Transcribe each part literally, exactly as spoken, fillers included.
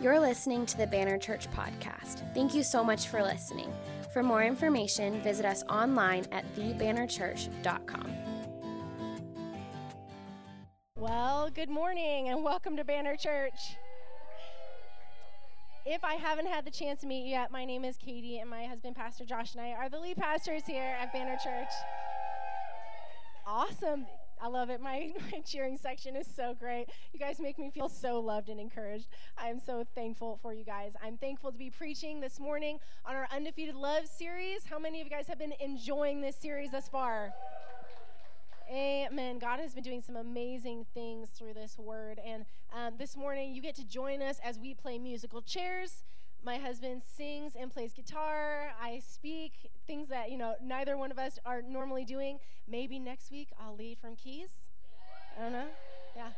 You're listening to the Banner Church podcast. Thank you so much for listening. For more information, visit us online at the banner church dot com. Well, good morning and welcome to Banner Church. If I haven't had the chance to meet you yet, my name is Katie, and my husband, Pastor Josh, and I are the lead pastors here at Banner Church. Awesome. I love it. My, my cheering section is so great. You guys make me feel so loved and encouraged. I am so thankful for you guys. I'm thankful to be preaching this morning on our Undefeated Love series. How many of you guys have been enjoying this series thus far? Amen. God has been doing some amazing things through this word, and um, this morning you get to join us as we play musical chairs. My husband sings and plays guitar. I speak, things that, you know, neither one of us are normally doing. Maybe next week I'll lead from keys. I don't know. Yeah.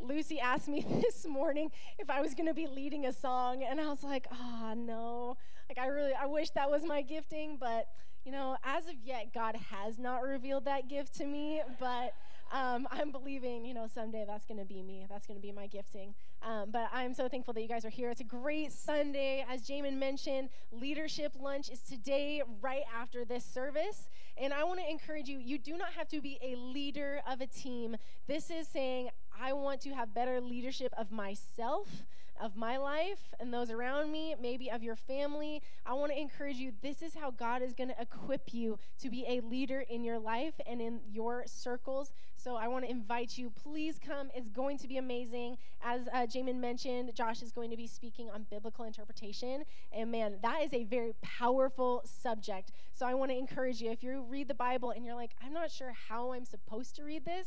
Lucy asked me this morning if I was going to be leading a song, and I was like, oh, no. Like, I really, I wish that was my gifting, but, you know, as of yet, God has not revealed that gift to me, but um, I'm believing, you know, someday that's going to be me. That's going to be my gifting, um, but I'm so thankful that you guys are here. It's a great Sunday. As Jamin mentioned, leadership lunch is today right after this service, and I want to encourage you, you do not have to be a leader of a team. This is saying, I want to have better leadership of myself, of my life, and those around me, maybe of your family. I want to encourage you, this is how God is going to equip you to be a leader in your life and in your circles. So I want to invite you, please come. It's going to be amazing. As uh, Jamin mentioned, Josh is going to be speaking on biblical interpretation, and man, that is a very powerful subject. So I want to encourage you, if you read the Bible and you're like, I'm not sure how I'm supposed to read this,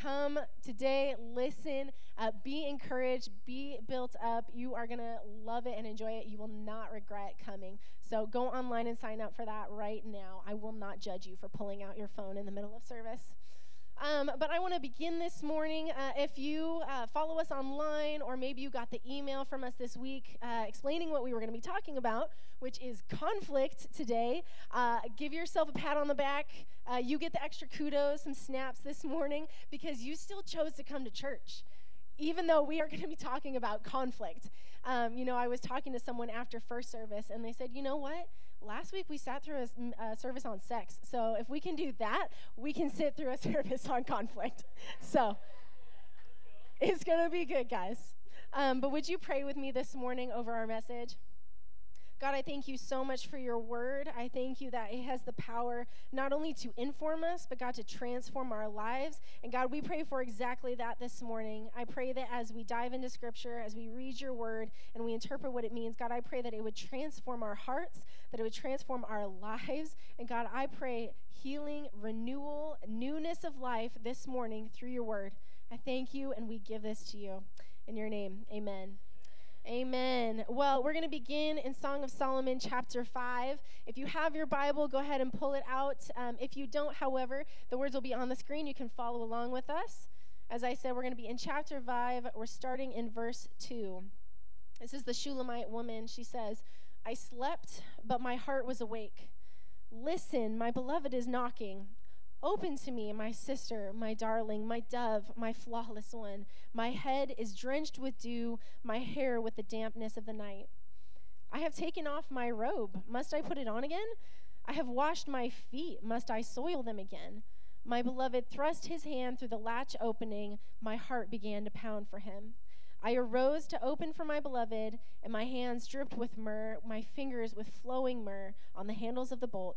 come today, listen, uh, be encouraged, be built up. You are going to love it and enjoy it. You will not regret coming. So go online and sign up for that right now. I will not judge you for pulling out your phone in the middle of service. Um, but I want to begin this morning. Uh, if you uh, follow us online, or maybe you got the email from us this week uh, explaining what we were going to be talking about, which is conflict today, uh, give yourself a pat on the back. Uh, you get the extra kudos, some snaps this morning, because you still chose to come to church, even though we are going to be talking about conflict. Um, you know, I was talking to someone after first service, and they said, you know what? Last week we sat through a uh, service on sex, so if we can do that, we can sit through a service on conflict. So it's going to be good, guys. Um, but would you pray with me this morning over our message? God, I thank you so much for your word. I thank you that it has the power not only to inform us, but God, to transform our lives. And God, we pray for exactly that this morning. I pray that as we dive into scripture, as we read your word and we interpret what it means, God, I pray that it would transform our hearts, that it would transform our lives. And God, I pray healing, renewal, newness of life this morning through your word. I thank you, and we give this to you. In your name, amen. Amen. Well, we're going to begin in Song of Solomon, chapter five. If you have your Bible, go ahead and pull it out. Um, if you don't, however, the words will be on the screen. You can follow along with us. As I said, we're going to be in chapter five. We're starting in verse two. This is the Shulamite woman. She says, I slept, but my heart was awake. Listen, my beloved is knocking. Open to me, my sister, my darling, my dove, my flawless one. My head is drenched with dew, my hair with the dampness of the night. I have taken off my robe. Must I put it on again? I have washed my feet. Must I soil them again? My beloved thrust his hand through the latch opening. My heart began to pound for him. I arose to open for my beloved, and my hands dripped with myrrh, my fingers with flowing myrrh on the handles of the bolt.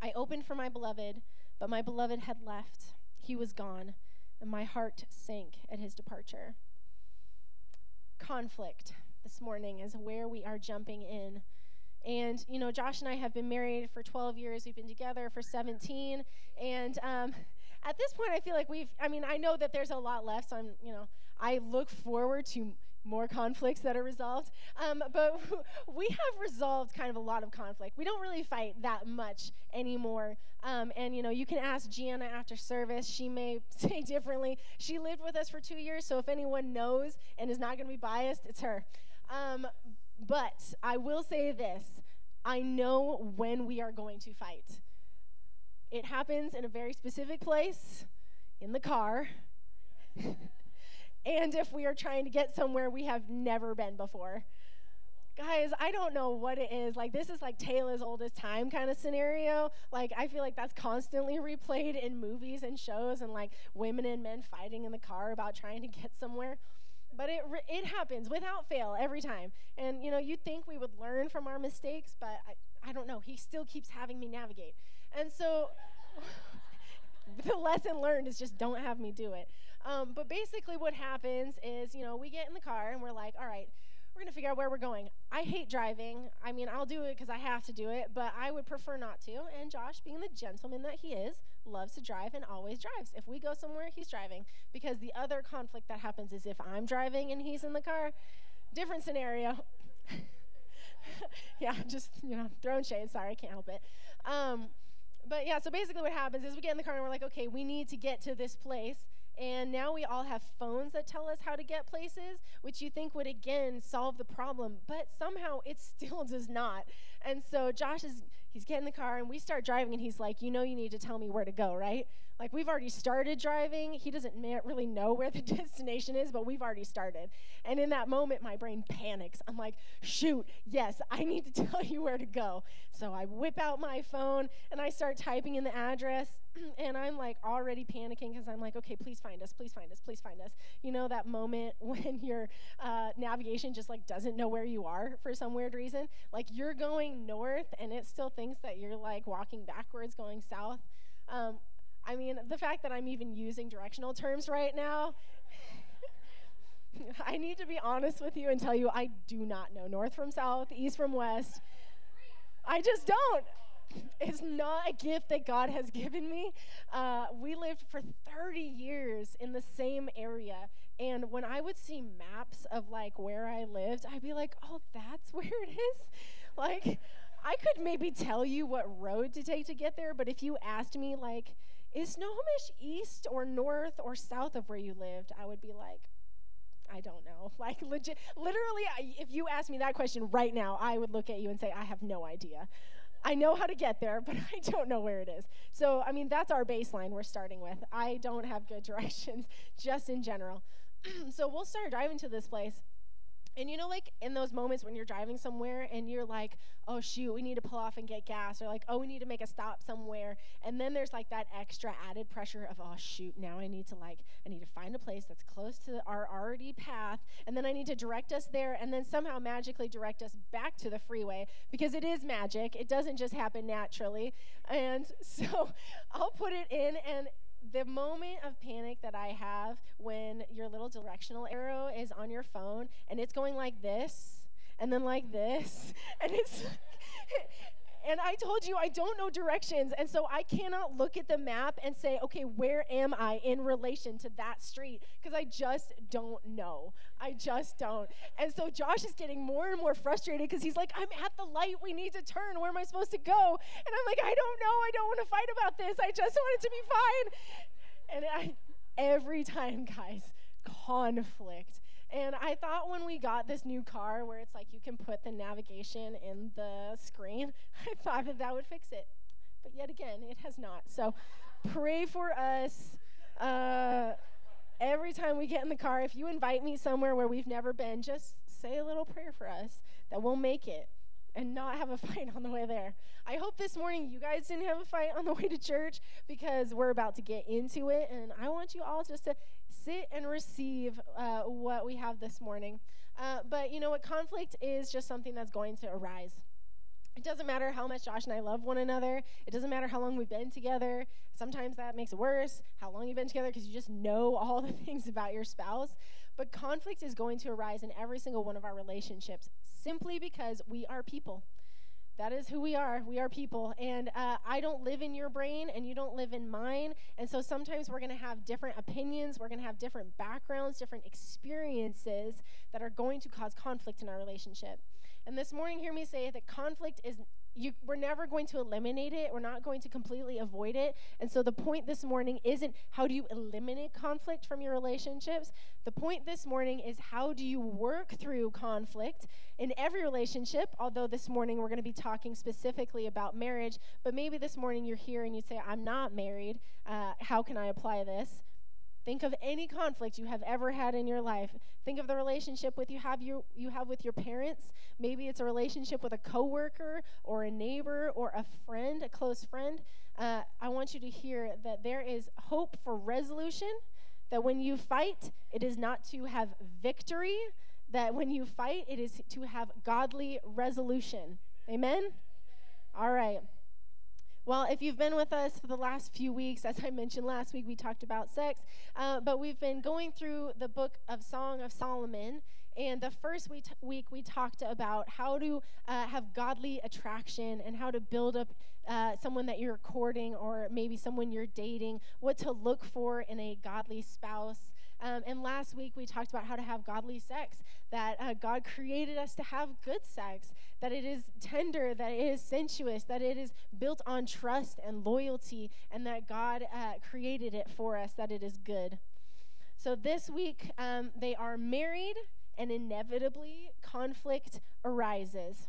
I opened for my beloved, but my beloved had left. He was gone, and my heart sank at his departure. Conflict this morning is where we are jumping in. And, you know, Josh and I have been married for twelve years. We've been together for seventeen. And um, at this point, I feel like we've, I mean, I know that there's a lot left. So, I'm, you know, I look forward to more conflicts that are resolved. Um, but we have resolved kind of a lot of conflict. We don't really fight that much anymore. Um, and, you know, you can ask Gianna after service. She may say differently. She lived with us for two years, so if anyone knows and is not going to be biased, it's her. Um, but I will say this. I know when we are going to fight. It happens in a very specific place, in the car. and if we are trying to get somewhere we have never been before. Guys, I don't know what it is. Like, this is like tale as old as time kind of scenario. Like, I feel like that's constantly replayed in movies and shows and, like, women and men fighting in the car about trying to get somewhere. But it it happens without fail every time. And, you know, you'd think we would learn from our mistakes, but I, I don't know. He still keeps having me navigate. And so the lesson learned is just don't have me do it. Um, but basically what happens is, you know, we get in the car and we're like, all right, we're going to figure out where we're going. I hate driving. I mean, I'll do it because I have to do it, but I would prefer not to. And Josh, being the gentleman that he is, loves to drive and always drives. If we go somewhere, he's driving. Because the other conflict that happens is if I'm driving and he's in the car, different scenario. Yeah, just, you know, throwing shade. Sorry, I can't help it. Um, but, yeah, so basically what happens is we get in the car and we're like, okay, we need to get to this place. And now we all have phones that tell us how to get places, which you think would, again, solve the problem. But somehow it still does not. And so Josh is, he's getting in the car, and we start driving, and he's like, you know you need to tell me where to go, right? Like, we've already started driving. He doesn't ma- really know where the destination is, but we've already started. And in that moment, my brain panics. I'm like, shoot, yes, I need to tell you where to go. So I whip out my phone, and I start typing in the address, and I'm, like, already panicking because I'm like, okay, please find us, please find us, please find us. You know that moment when your uh, navigation just, like, doesn't know where you are for some weird reason? Like, you're going north, and it still thinks that you're, like, walking backwards going south. Um, I mean, the fact that I'm even using directional terms right now, I need to be honest with you and tell you I do not know north from south, east from west. I just don't. It's not a gift that God has given me. Uh, we lived for thirty years in the same area, and when I would see maps of, like, where I lived, I'd be like, oh, that's where it is? Like, I could maybe tell you what road to take to get there, but if you asked me, like, is Snohomish east or north or south of where you lived, I would be like, I don't know. Like, legit, literally, I, if you asked me that question right now, I would look at you and say, I have no idea. I know how to get there, but I don't know where it is. So, I mean, that's our baseline we're starting with. I don't have good directions, just in general. So we'll start driving to this place. And, you know, like, in those moments when you're driving somewhere and you're like, oh, shoot, we need to pull off and get gas. Or, like, oh, we need to make a stop somewhere. And then there's, like, that extra added pressure of, oh, shoot, now I need to, like, I need to find a place that's close to our already path. And then I need to direct us there and then somehow magically direct us back to the freeway. Because it is magic. It doesn't just happen naturally. And so I'll put it in and the moment of panic that I have when your little directional arrow is on your phone and it's going like this and then like this and it's and I told you I don't know directions, and so I cannot look at the map and say, okay, where am I in relation to that street? Because I just don't know. I just don't. And so Josh is getting more and more frustrated because he's like, I'm at the light. We need to turn. Where am I supposed to go? And I'm like, I don't know. I don't want to fight about this. I just want it to be fine. And I, every time, guys, conflict. And I thought when we got this new car where it's like you can put the navigation in the screen, I thought that that would fix it. But yet again, it has not. So pray for us. Uh, every time we get in the car, if you invite me somewhere where we've never been, just say a little prayer for us that we'll make it and not have a fight on the way there. I hope this morning you guys didn't have a fight on the way to church because we're about to get into it. And I want you all just to sit and receive uh, what we have this morning. Uh, but you know what? Conflict is just something that's going to arise. It doesn't matter how much Josh and I love one another. It doesn't matter how long we've been together. Sometimes that makes it worse, how long you've been together, because you just know all the things about your spouse. But conflict is going to arise in every single one of our relationships simply because we are people. That is who we are. We are people. And uh, I don't live in your brain, and you don't live in mine. And so sometimes we're going to have different opinions. We're going to have different backgrounds, different experiences that are going to cause conflict in our relationship. And this morning, hear me say that conflict is, you, we're never going to eliminate it. We're not going to completely avoid it. And so the point this morning isn't how do you eliminate conflict from your relationships. The point this morning is how do you work through conflict in every relationship, although this morning we're going to be talking specifically about marriage. But maybe this morning you're here and you say, I'm not married. Uh, how can I apply this? Think of any conflict you have ever had in your life. Think of the relationship with you have you you have with your parents. Maybe it's a relationship with a coworker or a neighbor or a friend, a close friend. Uh, I want you to hear that there is hope for resolution, that when you fight, it is not to have victory, that when you fight, it is to have godly resolution. Amen? Amen? All right. Well, if you've been with us for the last few weeks, as I mentioned last week, we talked about sex, uh, but we've been going through the book of Song of Solomon, and the first we t- week we talked about how to uh, have godly attraction and how to build up uh, someone that you're courting or maybe someone you're dating, what to look for in a godly spouse. Um, and last week, we talked about how to have godly sex, that uh, God created us to have good sex, that it is tender, that it is sensuous, that it is built on trust and loyalty, and that God uh, created it for us, that it is good. So this week, um, they are married, and inevitably, conflict arises.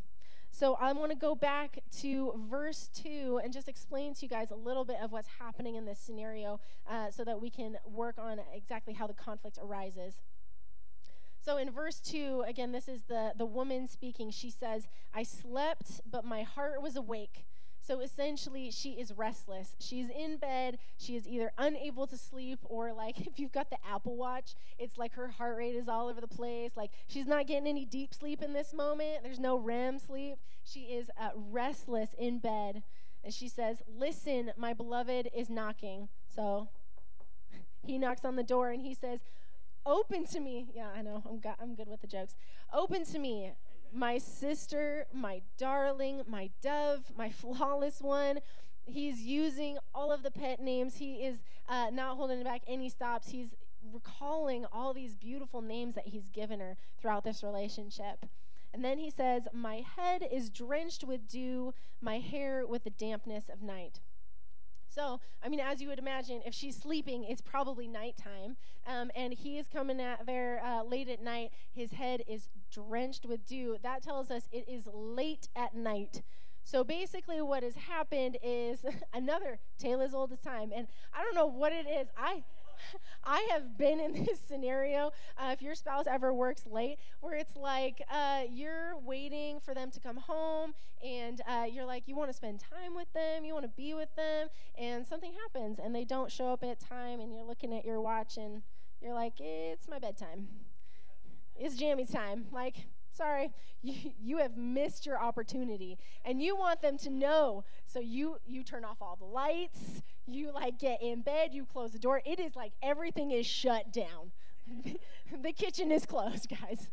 So I want to go back to verse two and just explain to you guys a little bit of what's happening in this scenario uh, so that we can work on exactly how the conflict arises. So in verse two, again, this is the, the woman speaking. She says, "I slept, but my heart was awake." So essentially, she is restless. She's in bed. She is either unable to sleep or, like, if you've got the Apple Watch, it's like her heart rate is all over the place. Like, she's not getting any deep sleep in this moment. There's no R E M sleep. She is uh, restless in bed. And she says, "Listen, my beloved is knocking." So he knocks on the door and he says, "Open to me." Yeah, I know. I'm, go- I'm good with the jokes. "Open to me. My sister, my darling, my dove, my flawless one." He's using all of the pet names. He is uh, not holding back any stops. He's recalling all these beautiful names that he's given her throughout this relationship. And then he says, "My head is drenched with dew, my hair with the dampness of night." So, I mean, as you would imagine, if she's sleeping, it's probably nighttime, um, and he is coming at there uh, late at night. His head is drenched with dew. That tells us it is late at night. So basically what has happened is another tale as old as time, and I don't know what it is. I... I have been in this scenario, uh, if your spouse ever works late, where it's like uh, you're waiting for them to come home, and uh, you're like, you want to spend time with them, you want to be with them, and something happens, and they don't show up at time, and you're looking at your watch, and you're like, it's my bedtime. It's jammy time. Like, sorry, you, you have missed your opportunity, and you want them to know, so you, you turn off all the lights, you, like, get in bed, you close the door. It is like everything is shut down. The kitchen is closed, guys.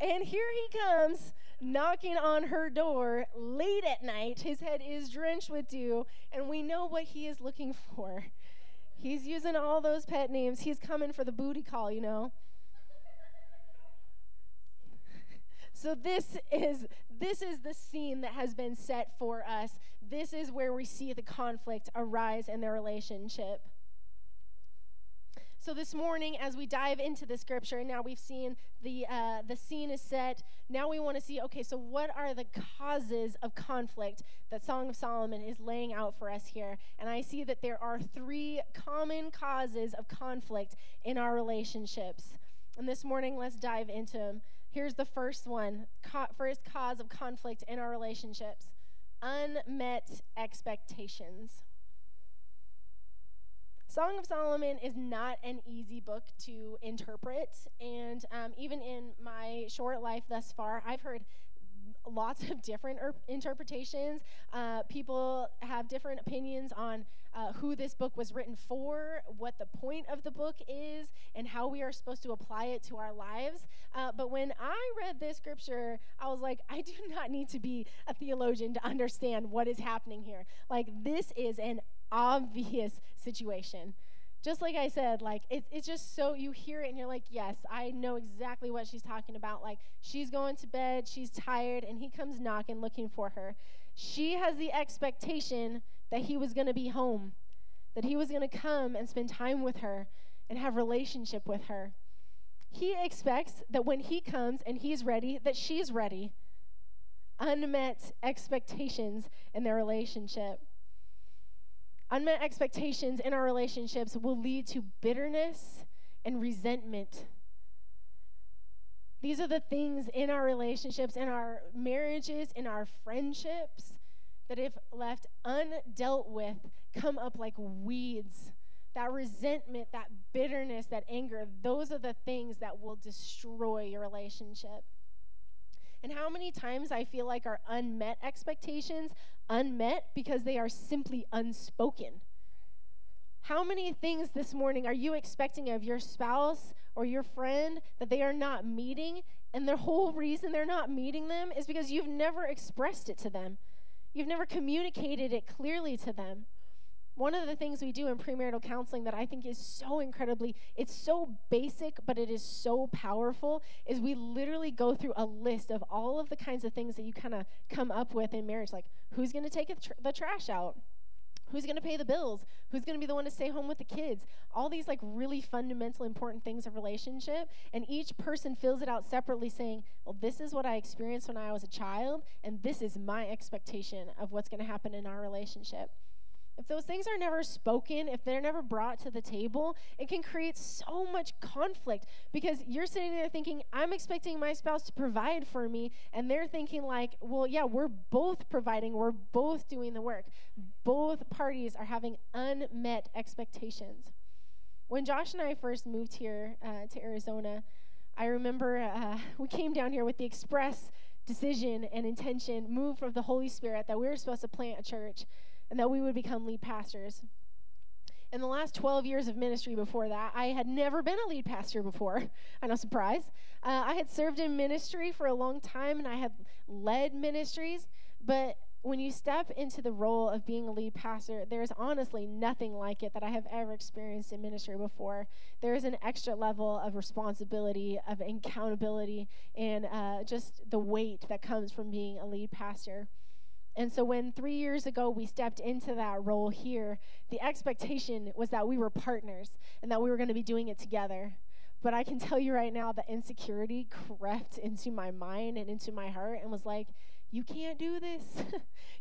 And here he comes, knocking on her door late at night. His head is drenched with dew, and we know what he is looking for. He's using all those pet names. He's coming for the booty call, you know. So this is this is the scene that has been set for us. This is where we see the conflict arise in their relationship. So this morning, as we dive into the scripture, and now we've seen the uh, the scene is set, now we want to see, okay, so what are the causes of conflict that Song of Solomon is laying out for us here? And I see that there are three common causes of conflict in our relationships. And this morning, let's dive into them. Here's the first one, co- first cause of conflict in our relationships: unmet expectations. Song of Solomon is not an easy book to interpret, and um, even in my short life thus far, I've heard lots of different er- interpretations. Uh, people have different opinions on uh, who this book was written for, what the point of the book is, and how we are supposed to apply it to our lives. Uh, but when I read this scripture, I was like, I do not need to be a theologian to understand what is happening here. Like, this is an obvious situation. Just like I said, like, it, it's just so, you hear it and you're like, yes, I know exactly what she's talking about. Like, she's going to bed, she's tired, and he comes knocking, looking for her. She has the expectation that he was going to be home, that he was going to come and spend time with her and have relationship with her. He expects that when he comes and he's ready, that she's ready. Unmet expectations in their relationship. Unmet expectations in our relationships will lead to bitterness and resentment. These are the things in our relationships, in our marriages, in our friendships, that if left undealt with, come up like weeds. That resentment, that bitterness, that anger, those are the things that will destroy your relationship. And how many times I feel like our unmet expectations, unmet because they are simply unspoken. How many things this morning are you expecting of your spouse or your friend that they are not meeting? And the whole reason they're not meeting them is because you've never expressed it to them. You've never communicated it clearly to them. One of the things we do in premarital counseling that I think is so incredibly, it's so basic, but it is so powerful, is we literally go through a list of all of the kinds of things that you kind of come up with in marriage, like who's going to take the, tr- the trash out? Who's going to pay the bills? Who's going to be the one to stay home with the kids? All these like really fundamental, important things of relationship, and each person fills it out separately saying, well, this is what I experienced when I was a child, and this is my expectation of what's going to happen in our relationship. If those things are never spoken, if they're never brought to the table, it can create so much conflict because you're sitting there thinking, I'm expecting my spouse to provide for me, and they're thinking like, well, yeah, we're both providing, we're both doing the work. Both parties are having unmet expectations. When Josh and I first moved here uh, to Arizona, I remember uh, we came down here with the express decision and intention, move of the Holy Spirit, that we were supposed to plant a church and that we would become lead pastors. In the last twelve years of ministry before that, I had never been a lead pastor before. I know, surprise. Uh, I had served in ministry for a long time, and I had led ministries. But when you step into the role of being a lead pastor, there's honestly nothing like it that I have ever experienced in ministry before. There is an extra level of responsibility, of accountability, and uh, just the weight that comes from being a lead pastor. And so when three years ago we stepped into that role here, the expectation was that we were partners and that we were going to be doing it together. But I can tell you right now that insecurity crept into my mind and into my heart and was like, you can't do this.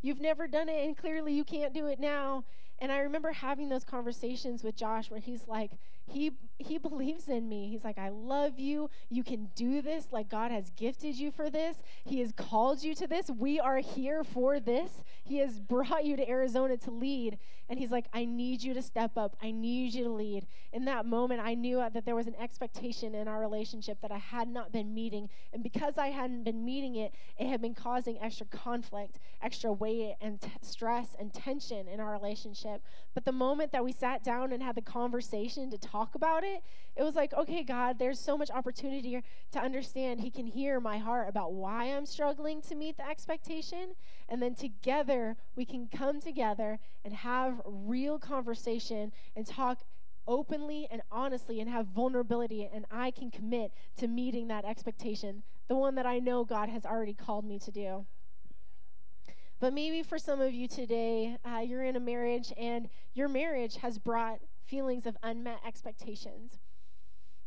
You've never done it, and clearly you can't do it now. And I remember having those conversations with Josh where he's like, he he believes in me. He's like, I love you. You can do this. Like, God has gifted you for this. He has called you to this. We are here for this. He has brought you to Arizona to lead. And he's like, I need you to step up. I need you to lead. In that moment, I knew that there was an expectation in our relationship that I had not been meeting. And because I hadn't been meeting it, it had been causing extra conflict, extra weight and t- stress and tension in our relationship. But the moment that we sat down and had the conversation to talk about it, it was like, okay, God, there's so much opportunity to understand. He can hear my heart about why I'm struggling to meet the expectation. And then together, we can come together and have real conversation and talk openly and honestly and have vulnerability. And I can commit to meeting that expectation, the one that I know God has already called me to do. But maybe for some of you today, uh, you're in a marriage and your marriage has brought feelings of unmet expectations.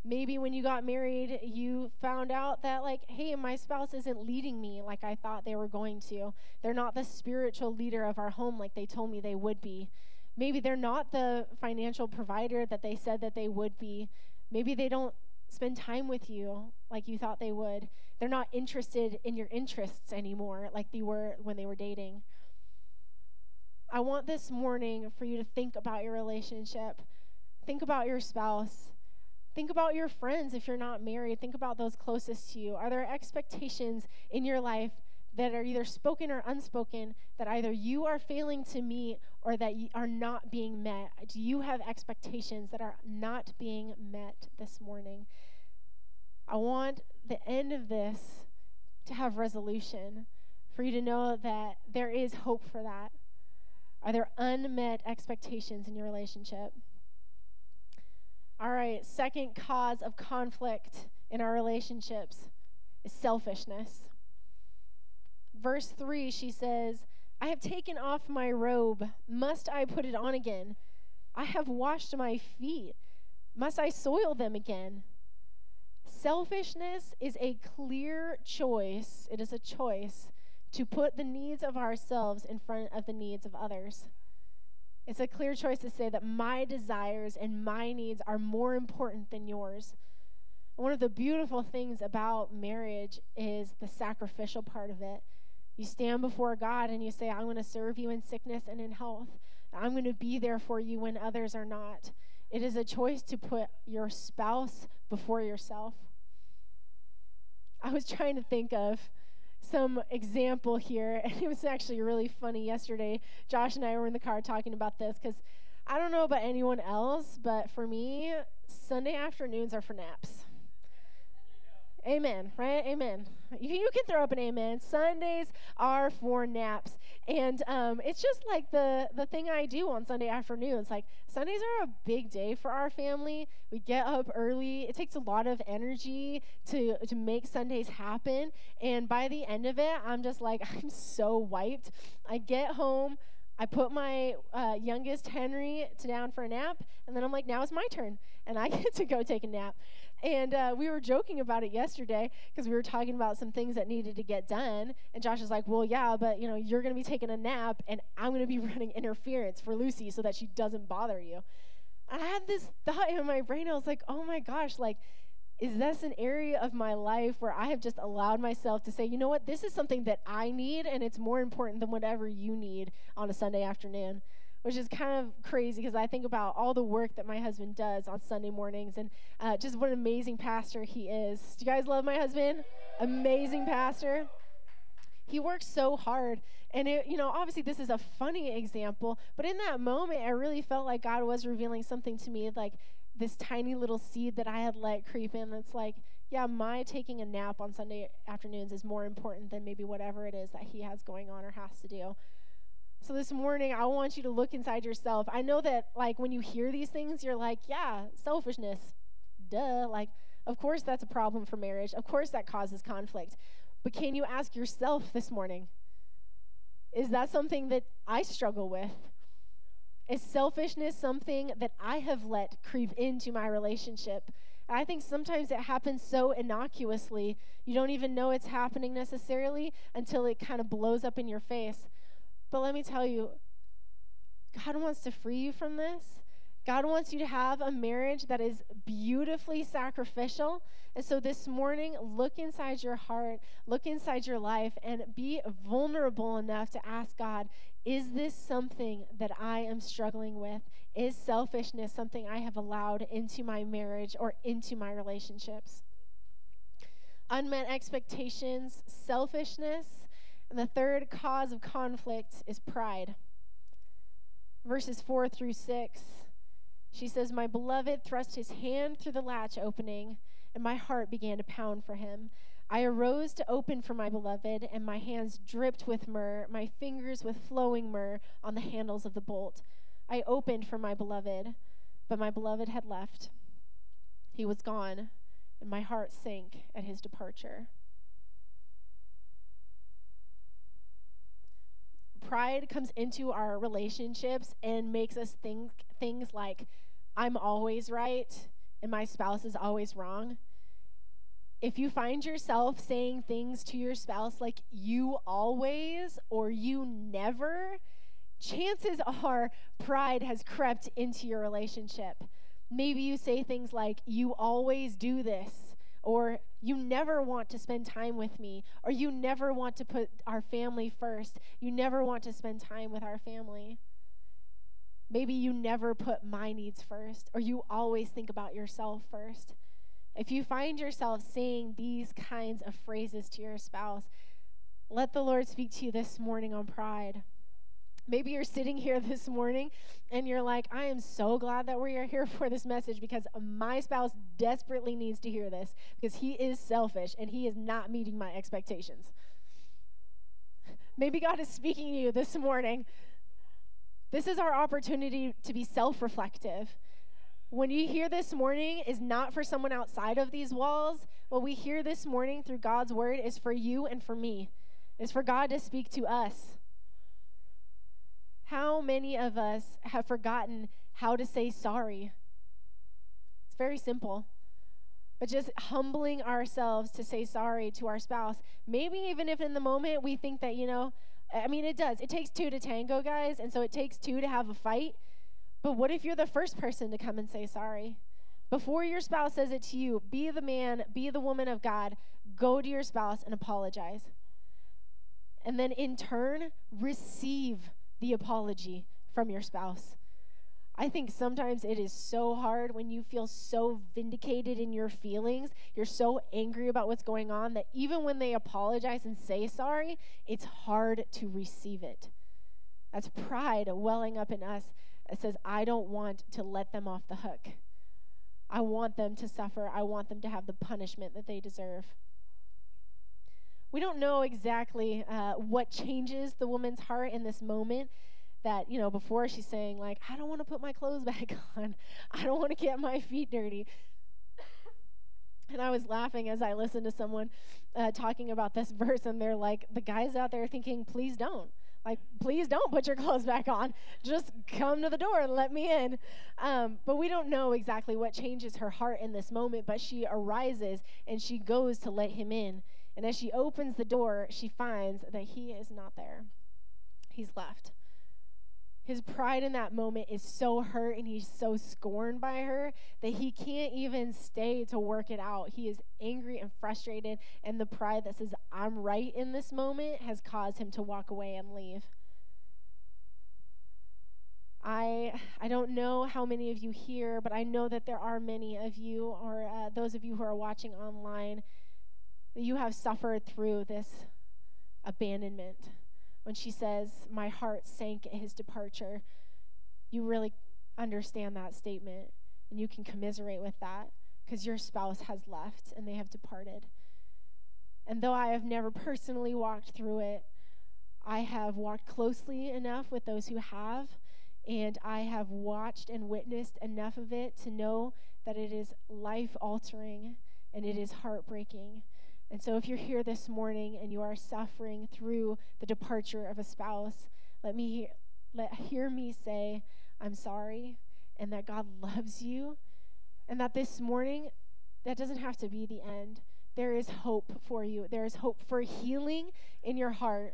Maybe when you got married, you found out that like, hey, my spouse isn't leading me like I thought they were going to. They're not the spiritual leader of our home like they told me they would be. Maybe they're not the financial provider that they said that they would be. Maybe they don't spend time with you like you thought they would. They're not interested in your interests anymore like they were when they were dating. I want this morning for you to think about your relationship. Think about your spouse. Think about your friends if you're not married. Think about those closest to you. Are there expectations in your life that are either spoken or unspoken that either you are failing to meet or that you are not being met? Do you have expectations that are not being met this morning? I want the end of this to have resolution, for you to know that there is hope for that. Are there unmet expectations in your relationship? All right, second cause of conflict in our relationships is selfishness. Verse three, she says, I have taken off my robe. Must I put it on again? I have washed my feet. Must I soil them again? Selfishness is a clear choice. It is a choice to put the needs of ourselves in front of the needs of others. It's a clear choice to say that my desires and my needs are more important than yours. One of the beautiful things about marriage is the sacrificial part of it. You stand before God and you say, I'm going to serve you in sickness and in health. I'm going to be there for you when others are not. It is a choice to put your spouse before yourself. I was trying to think of some example here, and it was actually really funny yesterday. Josh and I were in the car talking about this, because I don't know about anyone else, but for me, Sunday afternoons are for naps. Amen, right? Amen. You, you can throw up an amen. Sundays are for naps. And um, it's just like the, the thing I do on Sunday afternoons. Like, Sundays are a big day for our family. We get up early. It takes a lot of energy to, to make Sundays happen. And by the end of it, I'm just like, I'm so wiped. I get home. I put my uh, youngest Henry to down for a nap, and then I'm like, now it's my turn, and I get to go take a nap. And uh, we were joking about it yesterday, because we were talking about some things that needed to get done, and Josh is like, well, yeah, but, you know, you're going to be taking a nap, and I'm going to be running interference for Lucy so that she doesn't bother you. And I had this thought in my brain. I was like, oh, my gosh, like, is this an area of my life where I have just allowed myself to say, you know what, this is something that I need, and it's more important than whatever you need on a Sunday afternoon, which is kind of crazy, because I think about all the work that my husband does on Sunday mornings, and uh, just what an amazing pastor he is. Do you guys love my husband? Amazing pastor. He works so hard, and, it, you know, obviously this is a funny example, but in that moment, I really felt like God was revealing something to me, like, this tiny little seed that I had let creep in that's like, yeah, my taking a nap on Sunday afternoons is more important than maybe whatever it is that he has going on or has to do. So this morning, I want you to look inside yourself. I know that, like, when you hear these things, you're like, yeah, selfishness, duh. Like, of course that's a problem for marriage. Of course that causes conflict. But can you ask yourself this morning, is that something that I struggle with? Is selfishness something that I have let creep into my relationship? And I think sometimes it happens so innocuously, you don't even know it's happening necessarily until it kind of blows up in your face. But let me tell you, God wants to free you from this. God wants you to have a marriage that is beautifully sacrificial. And so this morning, look inside your heart, look inside your life, and be vulnerable enough to ask God, is this something that I am struggling with? Is selfishness something I have allowed into my marriage or into my relationships? Unmet expectations, selfishness, and the third cause of conflict is pride. Verses four through six, she says, my beloved thrust his hand through the latch opening, and my heart began to pound for him. I arose to open for my beloved, and my hands dripped with myrrh, my fingers with flowing myrrh on the handles of the bolt. I opened for my beloved, but my beloved had left. He was gone, and my heart sank at his departure. Pride comes into our relationships and makes us think things like, I'm always right, and my spouse is always wrong. If you find yourself saying things to your spouse like you always or you never, chances are pride has crept into your relationship. Maybe you say things like you always do this, or you never want to spend time with me, or you never want to put our family first. You never want to spend time with our family. Maybe you never put my needs first, or you always think about yourself first. If you find yourself saying these kinds of phrases to your spouse, let the Lord speak to you this morning on pride. Maybe you're sitting here this morning and you're like, I am so glad that we are here for this message because my spouse desperately needs to hear this because he is selfish and he is not meeting my expectations. Maybe God is speaking to you this morning. This is our opportunity to be self-reflective. When you hear this morning is not for someone outside of these walls. What we hear this morning through God's word is for you and for me. It's for God to speak to us. How many of us have forgotten how to say sorry? It's very simple. But just humbling ourselves to say sorry to our spouse, maybe even if in the moment we think that, you know, I mean, it does. It takes two to tango, guys, and so it takes two to have a fight. But what if you're the first person to come and say sorry? Before your spouse says it to you, be the man, be the woman of God. Go to your spouse and apologize. And then in turn, receive the apology from your spouse. I think sometimes it is so hard when you feel so vindicated in your feelings. You're so angry about what's going on that even when they apologize and say sorry, it's hard to receive it. That's pride welling up in us that says, I don't want to let them off the hook. I want them to suffer. I want them to have the punishment that they deserve. We don't know exactly uh, what changes the woman's heart in this moment. That, you know, before she's saying, like, I don't want to put my clothes back on. I don't want to get my feet dirty. And I was laughing as I listened to someone uh, talking about this verse, and they're like, the guys out there thinking, please don't. Like, please don't put your clothes back on. Just come to the door and let me in. Um, but we don't know exactly what changes her heart in this moment, but she arises and she goes to let him in. And as she opens the door, she finds that he is not there. He's left. His pride in that moment is so hurt, and he's so scorned by her that he can't even stay to work it out. He is angry and frustrated, and the pride that says, I'm right in this moment, has caused him to walk away and leave. I I don't know how many of you here, but I know that there are many of you, or uh, those of you who are watching online, that you have suffered through this abandonment. When she says, my heart sank at his departure, you really understand that statement, and you can commiserate with that because your spouse has left and they have departed. And though I have never personally walked through it, I have walked closely enough with those who have, and I have watched and witnessed enough of it to know that it is life-altering and it is heartbreaking. And so if you're here this morning and you are suffering through the departure of a spouse, let me hear, let hear me say, I'm sorry, and that God loves you, and that this morning, that doesn't have to be the end. There is hope for you. There is hope for healing in your heart.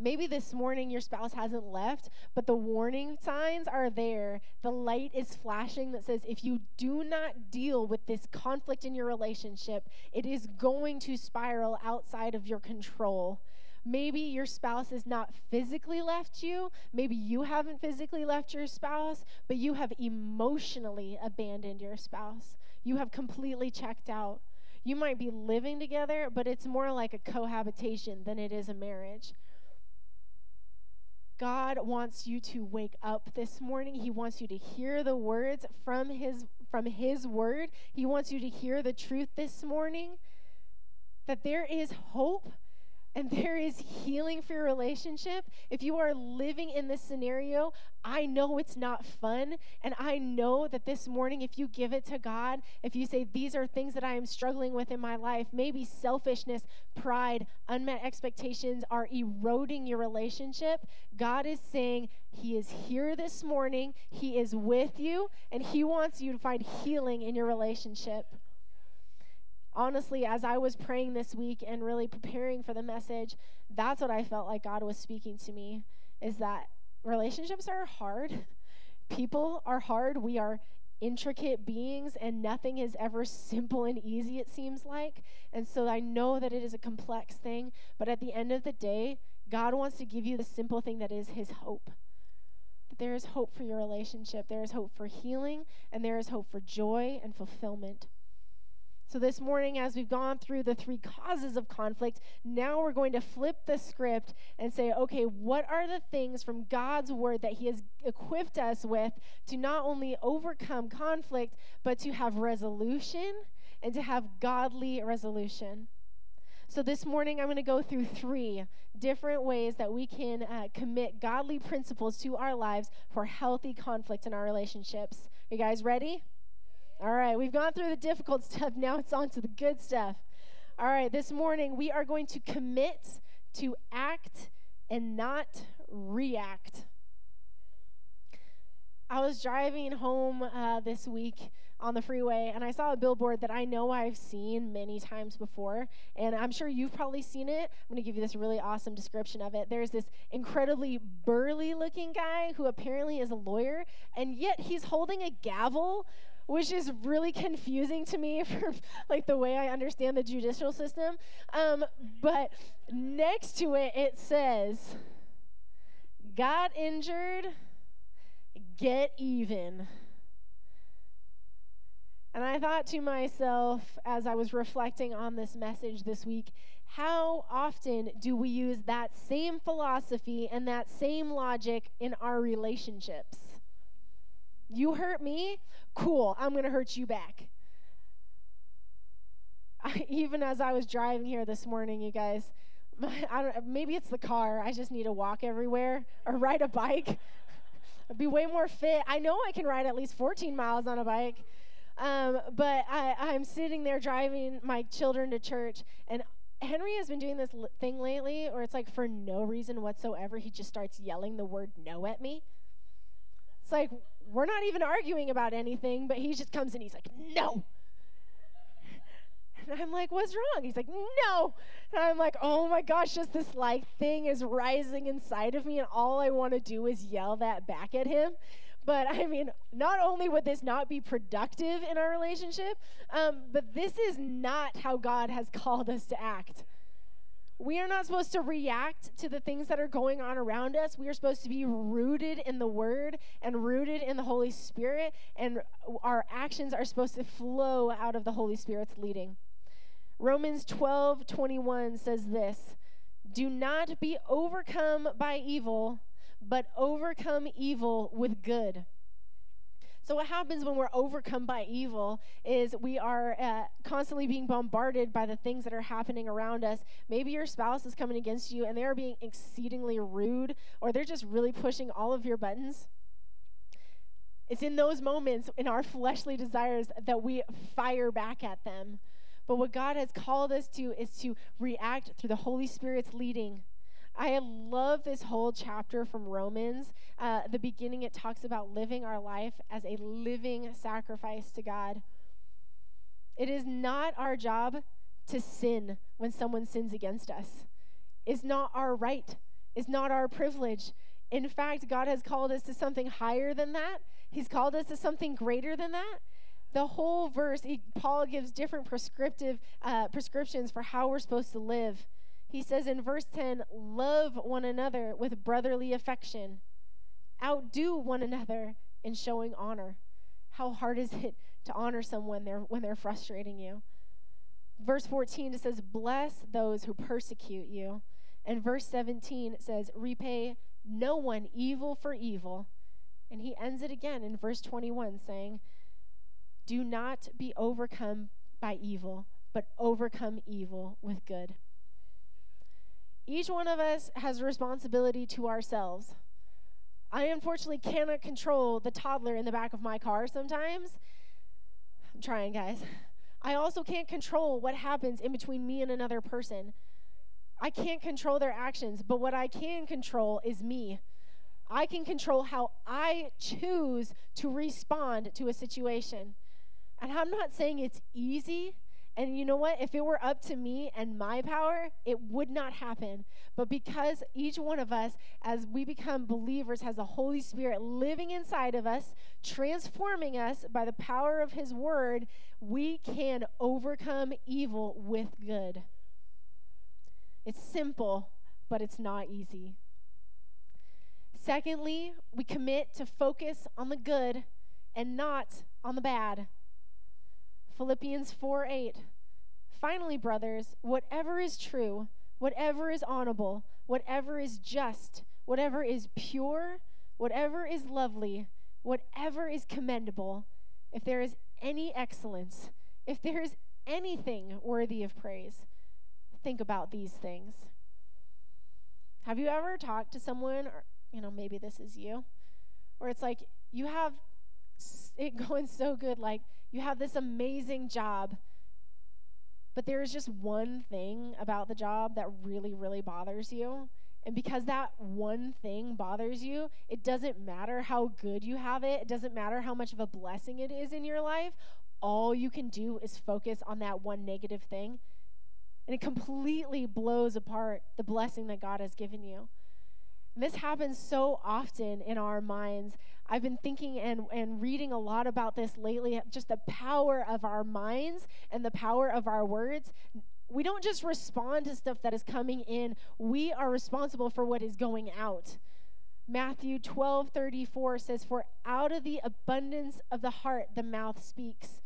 Maybe this morning your spouse hasn't left, but the warning signs are there. The light is flashing that says, if you do not deal with this conflict in your relationship, it is going to spiral outside of your control. Maybe your spouse has not physically left you. Maybe you haven't physically left your spouse, but you have emotionally abandoned your spouse. You have completely checked out. You might be living together, but it's more like a cohabitation than it is a marriage. God wants you to wake up this morning. He wants you to hear the words from his, from his word. He wants you to hear the truth this morning, that there is hope and there is healing for your relationship. If you are living in this scenario, I know it's not fun, and I know that this morning, if you give it to God, if you say, these are things that I am struggling with in my life, maybe selfishness, pride, unmet expectations are eroding your relationship, God is saying he is here this morning, he is with you, and he wants you to find healing in your relationship. Honestly, as I was praying this week and really preparing for the message, that's what I felt like God was speaking to me, is that relationships are hard. People are hard. We are intricate beings, and nothing is ever simple and easy, it seems like. And so I know that it is a complex thing, but at the end of the day, God wants to give you the simple thing that is his hope. That there is hope for your relationship. There is hope for healing, and there is hope for joy and fulfillment. So this morning, as we've gone through the three causes of conflict, now we're going to flip the script and say, okay, what are the things from God's word that he has equipped us with to not only overcome conflict, but to have resolution and to have godly resolution? So this morning, I'm going to go through three different ways that we can uh, commit godly principles to our lives for healthy conflict in our relationships. Are you guys ready? All right, we've gone through the difficult stuff. Now it's on to the good stuff. All right, this morning we are going to commit to act and not react. I was driving home uh, this week on the freeway, and I saw a billboard that I know I've seen many times before, and I'm sure you've probably seen it. I'm going to give you this really awesome description of it. There's this incredibly burly-looking guy who apparently is a lawyer, and yet he's holding a gavel, which is really confusing to me for like the way I understand the judicial system. Um, but next to it, it says, "Got injured, get even." And I thought to myself as I was reflecting on this message this week, how often do we use that same philosophy and that same logic in our relationships? You hurt me? Cool, I'm going to hurt you back. I, even as I was driving here this morning, you guys, my, I don't, maybe it's the car. I just need to walk everywhere or ride a bike. I'd be way more fit. I know I can ride at least fourteen miles on a bike. Um, but I, I'm sitting there driving my children to church, and Henry has been doing this l- thing lately where it's like for no reason whatsoever, he just starts yelling the word no at me. It's like we're not even arguing about anything, but he just comes and he's like, no. And I'm like, what's wrong? He's like, no. And I'm like, oh my gosh, just this like thing is rising inside of me, and all I want to do is yell that back at him. But, I mean, not only would this not be productive in our relationship, um, but this is not how God has called us to act. We are not supposed to react to the things that are going on around us. We are supposed to be rooted in the Word and rooted in the Holy Spirit, and our actions are supposed to flow out of the Holy Spirit's leading. Romans twelve twenty-one says this, "Do not be overcome by evil, but overcome evil with good." So what happens when we're overcome by evil is we are uh, constantly being bombarded by the things that are happening around us. Maybe your spouse is coming against you, and they are being exceedingly rude, or they're just really pushing all of your buttons. It's in those moments, in our fleshly desires, that we fire back at them. But what God has called us to is to react through the Holy Spirit's leading. I love this whole chapter from Romans. Uh, the beginning, it talks about living our life as a living sacrifice to God. It is not our job to sin when someone sins against us. It's not our right. It's not our privilege. In fact, God has called us to something higher than that. He's called us to something greater than that. The whole verse, he, Paul gives different prescriptive uh, prescriptions for how we're supposed to live. He says in verse ten, "Love one another with brotherly affection. Outdo one another in showing honor." How hard is it to honor someone there when they're frustrating you? Verse fourteen, it says, "Bless those who persecute you." And verse seventeen, it says, "Repay no one evil for evil." And he ends it again in verse twenty-one saying, "Do not be overcome by evil, but overcome evil with good." Each one of us has a responsibility to ourselves. I unfortunately cannot control the toddler in the back of my car sometimes. I'm trying, guys. I also can't control what happens in between me and another person. I can't control their actions, but what I can control is me. I can control how I choose to respond to a situation. And I'm not saying it's easy. And you know what? If it were up to me and my power, it would not happen. But because each one of us, as we become believers, has the Holy Spirit living inside of us, transforming us by the power of His Word, we can overcome evil with good. It's simple, but it's not easy. Secondly, we commit to focus on the good and not on the bad. Philippians four eight, "Finally, brothers, whatever is true, whatever is honorable, whatever is just, whatever is pure, whatever is lovely, whatever is commendable, if there is any excellence, if there is anything worthy of praise, think about these things." Have you ever talked to someone, or, you know, maybe this is you, where it's like you have it going so good, like, you have this amazing job, but there is just one thing about the job that really, really bothers you, And because that one thing bothers you, it doesn't matter how good you have it. It doesn't matter how much of a blessing it is in your life. All you can do is focus on that one negative thing. And it completely blows apart the blessing that God has given you. And this happens so often in our minds. I've been thinking and, and reading a lot about this lately, just the power of our minds and the power of our words. We don't just respond to stuff that is coming in. We are responsible for what is going out. Matthew twelve thirty-four says, "For out of the abundance of the heart, the mouth speaks."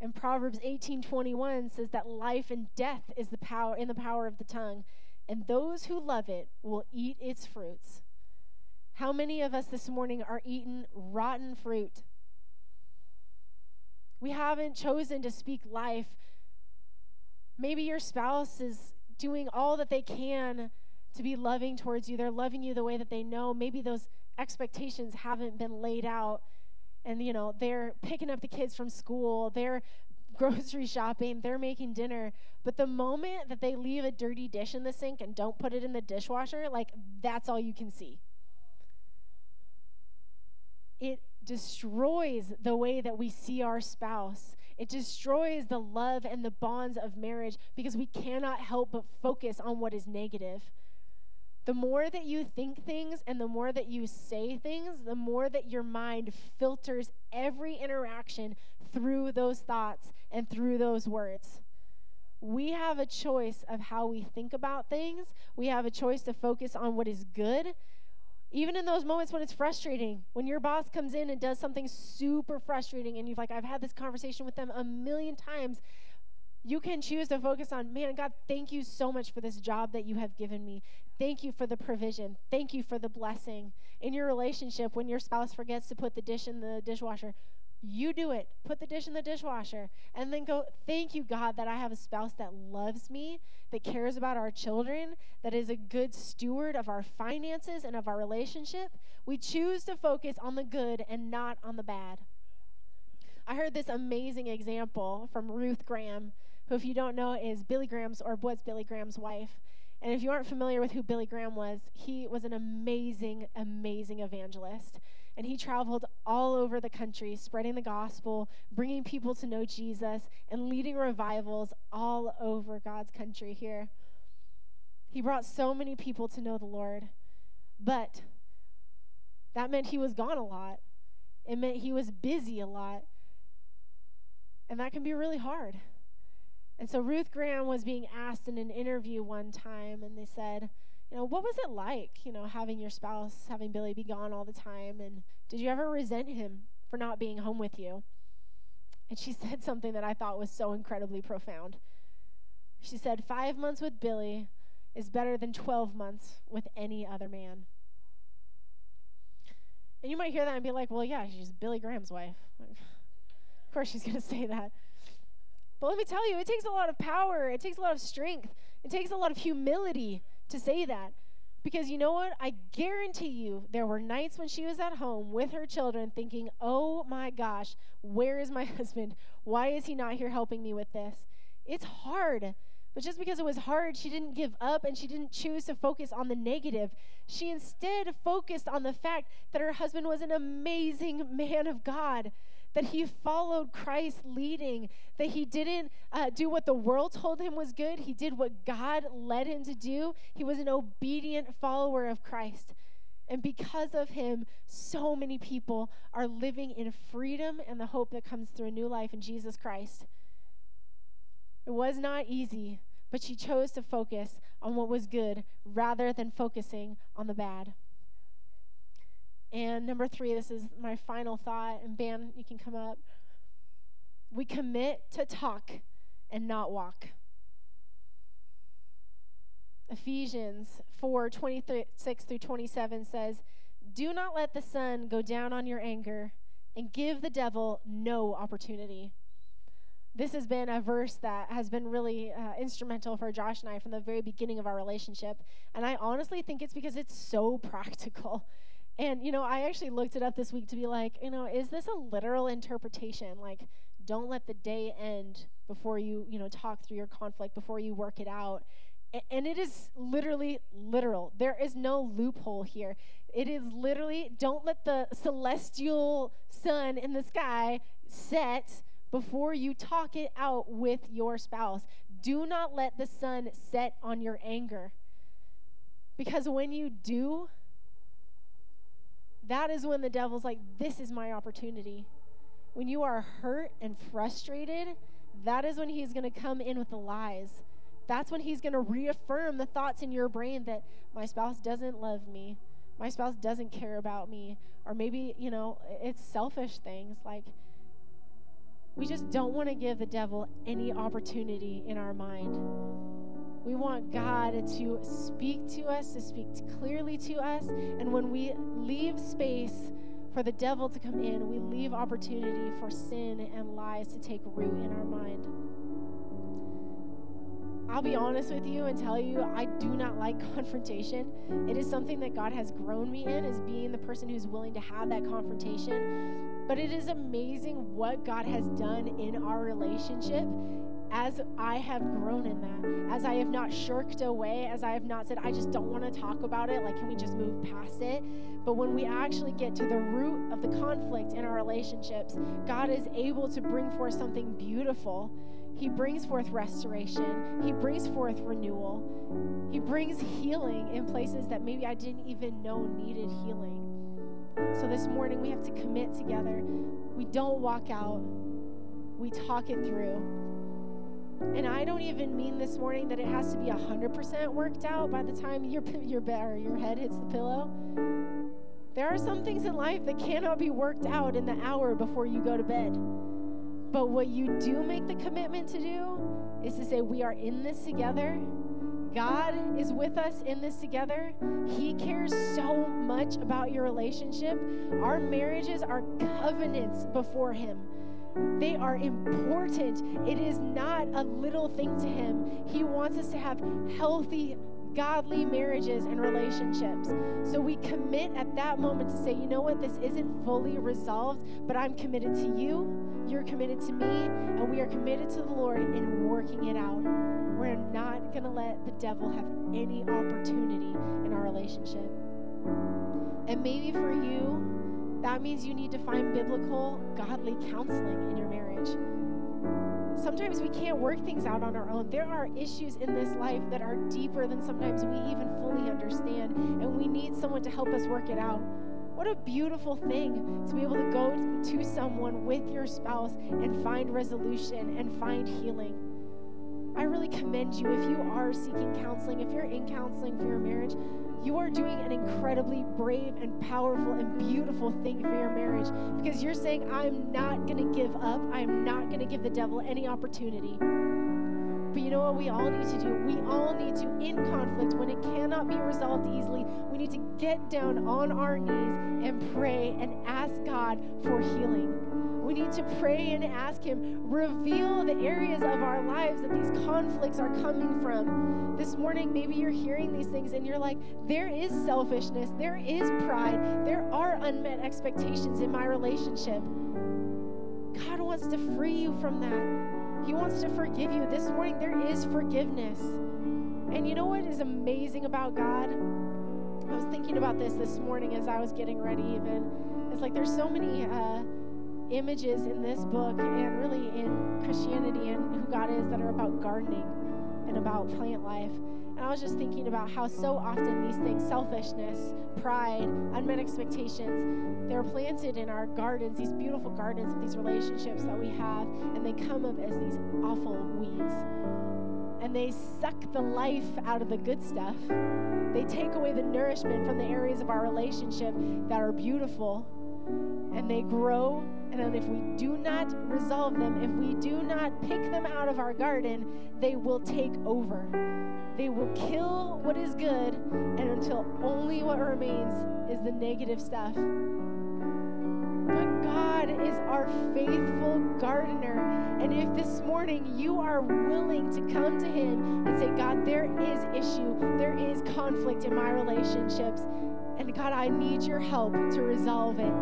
And Proverbs eighteen twenty-one says that life and death is the power in the power of the tongue, and those who love it will eat its fruits. How many of us this morning are eating rotten fruit? We haven't chosen to speak life. Maybe your spouse is doing all that they can to be loving towards you. They're loving you the way that they know. Maybe those expectations haven't been laid out. And, you know, they're picking up the kids from school. They're grocery shopping. They're making dinner. But the moment that they leave a dirty dish in the sink and don't put it in the dishwasher, like, that's all you can see. It destroys the way that we see our spouse. It destroys the love and the bonds of marriage because we cannot help but focus on what is negative. The more that you think things and the more that you say things, the more that your mind filters every interaction through those thoughts and through those words. We have a choice of how we think about things. We have a choice to focus on what is good. Even in those moments when it's frustrating, when your boss comes in and does something super frustrating and you're like, I've had this conversation with them a million times, you can choose to focus on, man, God, thank you so much for this job that you have given me. Thank you for the provision. Thank you for the blessing. In your relationship, when your spouse forgets to put the dish in the dishwasher, you do it. Put the dish in the dishwasher. And then go, thank you, God, that I have a spouse that loves me, that cares about our children, that is a good steward of our finances and of our relationship. We choose to focus on the good and not on the bad. I heard this amazing example from Ruth Graham, who, if you don't know, is Billy Graham's or was Billy Graham's wife. And if you aren't familiar with who Billy Graham was, he was an amazing, amazing evangelist. And he traveled all over the country, spreading the gospel, bringing people to know Jesus, and leading revivals all over God's country here. He brought so many people to know the Lord. But that meant he was gone a lot. It meant he was busy a lot. And that can be really hard. And so Ruth Graham was being asked in an interview one time, and they said, you know, what was it like, you know, having your spouse, having Billy be gone all the time, and did you ever resent him for not being home with you? And she said something that I thought was so incredibly profound. She said, five months with Billy is better than twelve months with any other man. And you might hear that and be like, well, yeah, she's Billy Graham's wife. Of course she's going to say that. But let me tell you, it takes a lot of power. It takes a lot of strength. It takes a lot of humility to say that. Because you know what? I guarantee you there were nights when she was at home with her children thinking, oh my gosh, where is my husband? Why is he not here helping me with this? It's hard. But just because it was hard, she didn't give up and she didn't choose to focus on the negative. She instead focused on the fact that her husband was an amazing man of God, that he followed Christ's leading, that he didn't uh, do what the world told him was good. He did what God led him to do. He was an obedient follower of Christ. And because of him, so many people are living in freedom and the hope that comes through a new life in Jesus Christ. It was not easy, but she chose to focus on what was good rather than focusing on the bad. And number three, this is my final thought, and Ben, you can come up. We commit to talk and not walk. Ephesians four twenty-six through twenty-seven says, do not let the sun go down on your anger, and give the devil no opportunity. This has been a verse that has been really uh, instrumental for Josh and I from the very beginning of our relationship, and I honestly think it's because it's so practical. And, you know, I actually looked it up this week to be like, you know, is this a literal interpretation? Like, don't let the day end before you, you know, talk through your conflict, before you work it out. And it is literally literal. There is no loophole here. It is literally, don't let the celestial sun in the sky set before you talk it out with your spouse. Do not let the sun set on your anger. Because when you do, that is when the devil's like, this is my opportunity. When you are hurt and frustrated, that is when he's going to come in with the lies. That's when he's going to reaffirm the thoughts in your brain that my spouse doesn't love me, my spouse doesn't care about me, or maybe, you know, it's selfish things. Like, we just don't want to give the devil any opportunity in our mind. We want God to speak to us, to speak clearly to us, and when we leave space for the devil to come in, we leave opportunity for sin and lies to take root in our mind. I'll be honest with you and tell you, I do not like confrontation. It is something that God has grown me in, is being the person who's willing to have that confrontation. But it is amazing what God has done in our relationship as I have grown in that, as I have not shirked away, as I have not said, I just don't want to talk about it, like, can we just move past it? But when we actually get to the root of the conflict in our relationships, God is able to bring forth something beautiful. He brings forth restoration. He brings forth renewal. He brings healing in places that maybe I didn't even know needed healing. So this morning, we have to commit together. We don't walk out. We talk it through. And I don't even mean this morning that it has to be one hundred percent worked out by the time your, your, or your head hits the pillow. There are some things in life that cannot be worked out in the hour before you go to bed. But what you do make the commitment to do is to say, we are in this together. God is with us in this together. He cares so much about your relationship. Our marriages are covenants before Him. They are important. It is not a little thing to Him. He wants us to have healthy, godly marriages and relationships. So we commit at that moment to say, you know what, this isn't fully resolved, but I'm committed to you, you're committed to me, and we are committed to the Lord in working it out. We're not going to let the devil have any opportunity in our relationship. And maybe for you, that means you need to find biblical, godly counseling in your marriage. Sometimes we can't work things out on our own. There are issues in this life that are deeper than sometimes we even fully understand, and we need someone to help us work it out. What a beautiful thing to be able to go to someone with your spouse and find resolution and find healing. I really commend you if you are seeking counseling, if you're in counseling for your marriage. You are doing an incredibly brave and powerful and beautiful thing for your marriage, because you're saying, I'm not going to give up. I'm not going to give the devil any opportunity. But you know what we all need to do? We all need to, in conflict, when it cannot be resolved easily, we need to get down on our knees and pray and ask God for healing. We need to pray and ask Him, reveal the areas of our lives that these conflicts are coming from. This morning, maybe you're hearing these things and you're like, there is selfishness, there is pride, there are unmet expectations in my relationship. God wants to free you from that. He wants to forgive you. This morning, there is forgiveness. And you know what is amazing about God? I was thinking about this this morning as I was getting ready even. It's like there's so many... Uh, images in this book and really in Christianity and who God is that are about gardening and about plant life. And I was just thinking about how so often these things, selfishness, pride, unmet expectations, they're planted in our gardens, these beautiful gardens of these relationships that we have, and they come up as these awful weeds. And they suck the life out of the good stuff. They take away the nourishment from the areas of our relationship that are beautiful, and they grow. And if we do not resolve them, if we do not pick them out of our garden, they will take over. They will kill what is good, and until only what remains is the negative stuff. But God is our faithful gardener. And if this morning you are willing to come to Him and say, God, there is issue, there is conflict in my relationships, and God, I need your help to resolve it.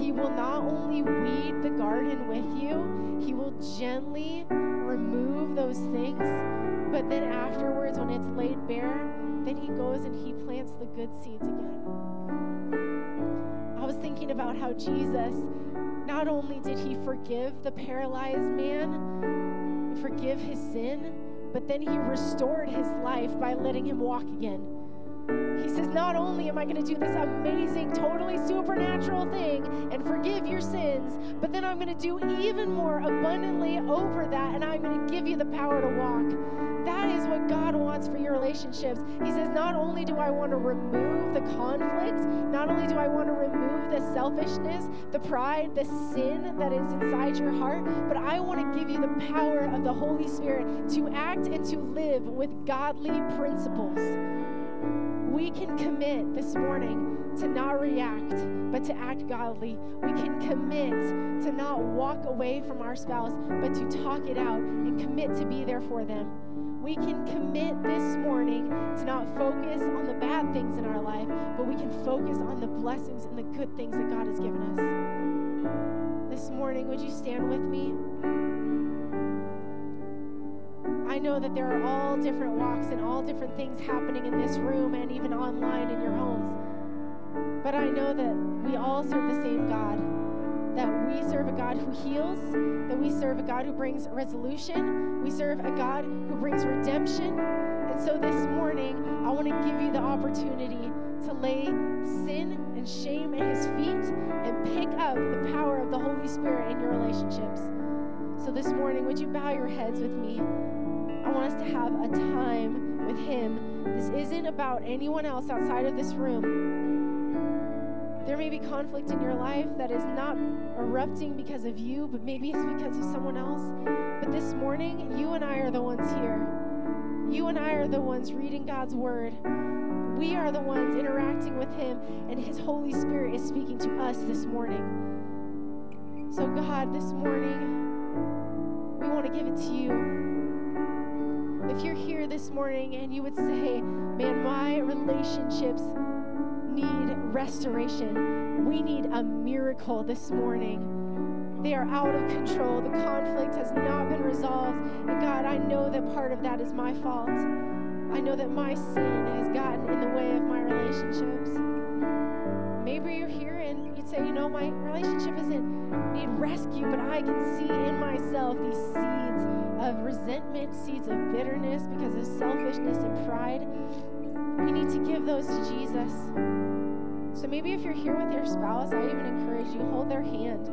He will not only weed the garden with you, He will gently remove those things, but But then afterwards, when it's laid bare, then he goes and he plants the good seeds again. I was thinking about how Jesus, not only did he forgive the paralyzed man, forgive his sin, but then he restored his life by letting him walk again. He says, not only am I going to do this amazing, totally supernatural thing and forgive your sins, but then I'm going to do even more abundantly over that, and I'm going to give you the power to walk. That is what God wants for your relationships. He says, not only do I want to remove the conflict, not only do I want to remove the selfishness, the pride, the sin that is inside your heart, but I want to give you the power of the Holy Spirit to act and to live with godly principles. We can commit this morning to not react, but to act godly. We can commit to not walk away from our spouse, but to talk it out and commit to be there for them. We can commit this morning to not focus on the bad things in our life, but we can focus on the blessings and the good things that God has given us. This morning, would you stand with me? I know that there are all different walks and all different things happening in this room and even online in your homes. But I know that we all serve the same God, that we serve a God who heals, that we serve a God who brings resolution, we serve a God who brings redemption. And so this morning, I want to give you the opportunity to lay sin and shame at his feet and pick up the power of the Holy Spirit in your relationships. So this morning, would you bow your heads with me? I want us to have a time with him. This isn't about anyone else outside of this room. There may be conflict in your life that is not erupting because of you, but maybe it's because of someone else. But this morning, you and I are the ones here. You and I are the ones reading God's word. We are the ones interacting with him, and his Holy Spirit is speaking to us this morning. So God, this morning, we want to give it to you. If you're here this morning and you would say, man, my relationships need restoration. We need a miracle this morning. They are out of control. The conflict has not been resolved. And God, I know that part of that is my fault. I know that my sin has gotten in the way of my relationships. Maybe you're here and you'd say, you know, my relationship isn't need rescue, but I can see in myself these seeds of resentment, seeds of bitterness because of selfishness and pride. We need to give those to Jesus. So maybe if you're here with your spouse, I even encourage you, hold their hand.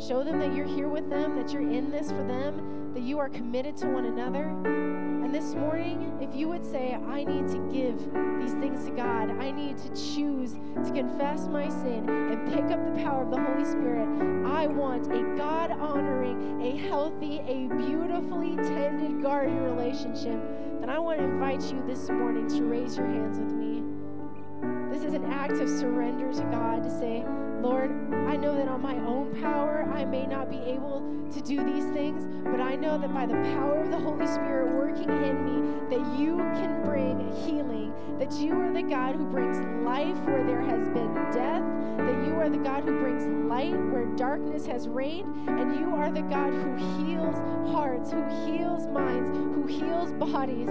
Show them that you're here with them, that you're in this for them, that you are committed to one another. And this morning, if you would say, I need to give these things to God, I need to choose to confess my sin and pick up the power of the Holy Spirit, I want a God-honoring, a healthy, a beautifully tended garden relationship, then I want to invite you this morning to raise your hands with me. This is an act of surrender to God to say, Lord, I know that on my own power, I may not be able to do these things, but I know that by the power of the Holy Spirit working in me, that you can bring healing, that you are the God who brings life where there has been death, that you are the God who brings light where darkness has reigned, and you are the God who heals hearts, who heals minds, who heals bodies.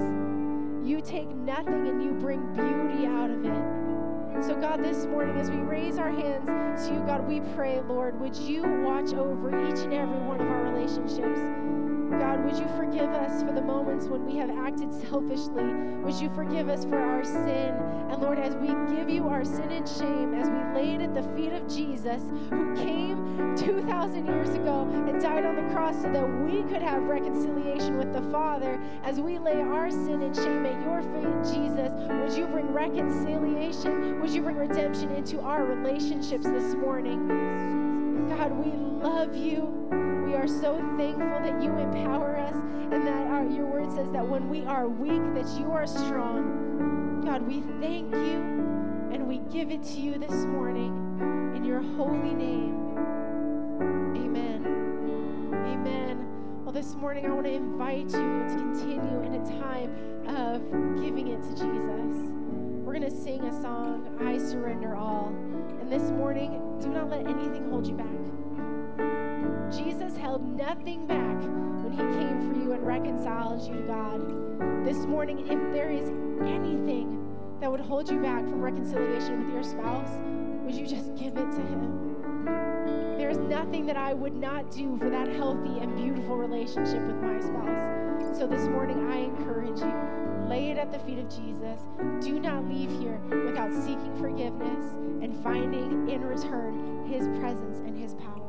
You take nothing and you bring beauty out of it. So God, this morning, as we raise our hands to you, God, we pray, Lord, would you watch over each and every one of our relationships? God, would you forgive us for the moments when we have acted selfishly? Would you forgive us for our sin? And Lord, as we give you our sin and shame, as we lay it at the feet of Jesus, who came two thousand years ago and died on the cross so that we could have reconciliation with the Father, as we lay our sin and shame at your feet, Jesus, would you bring reconciliation? Would you bring redemption into our relationships this morning? God, we love you. We are so thankful that you empower us and that our, your word says that when we are weak, that you are strong. God, we thank you and we give it to you this morning in your holy name. Amen. Amen. Well, this morning I want to invite you to continue in a time of giving it to Jesus. We're going to sing a song, I Surrender All. And this morning, do not let anything hold you back. Jesus held nothing back when he came for you and reconciles you, God. This morning, if there is anything that would hold you back from reconciliation with your spouse, would you just give it to him? There's nothing that I would not do for that healthy and beautiful relationship with my spouse. So this morning, I encourage you, lay it at the feet of Jesus. Do not leave here without seeking forgiveness and finding in return his presence and his power.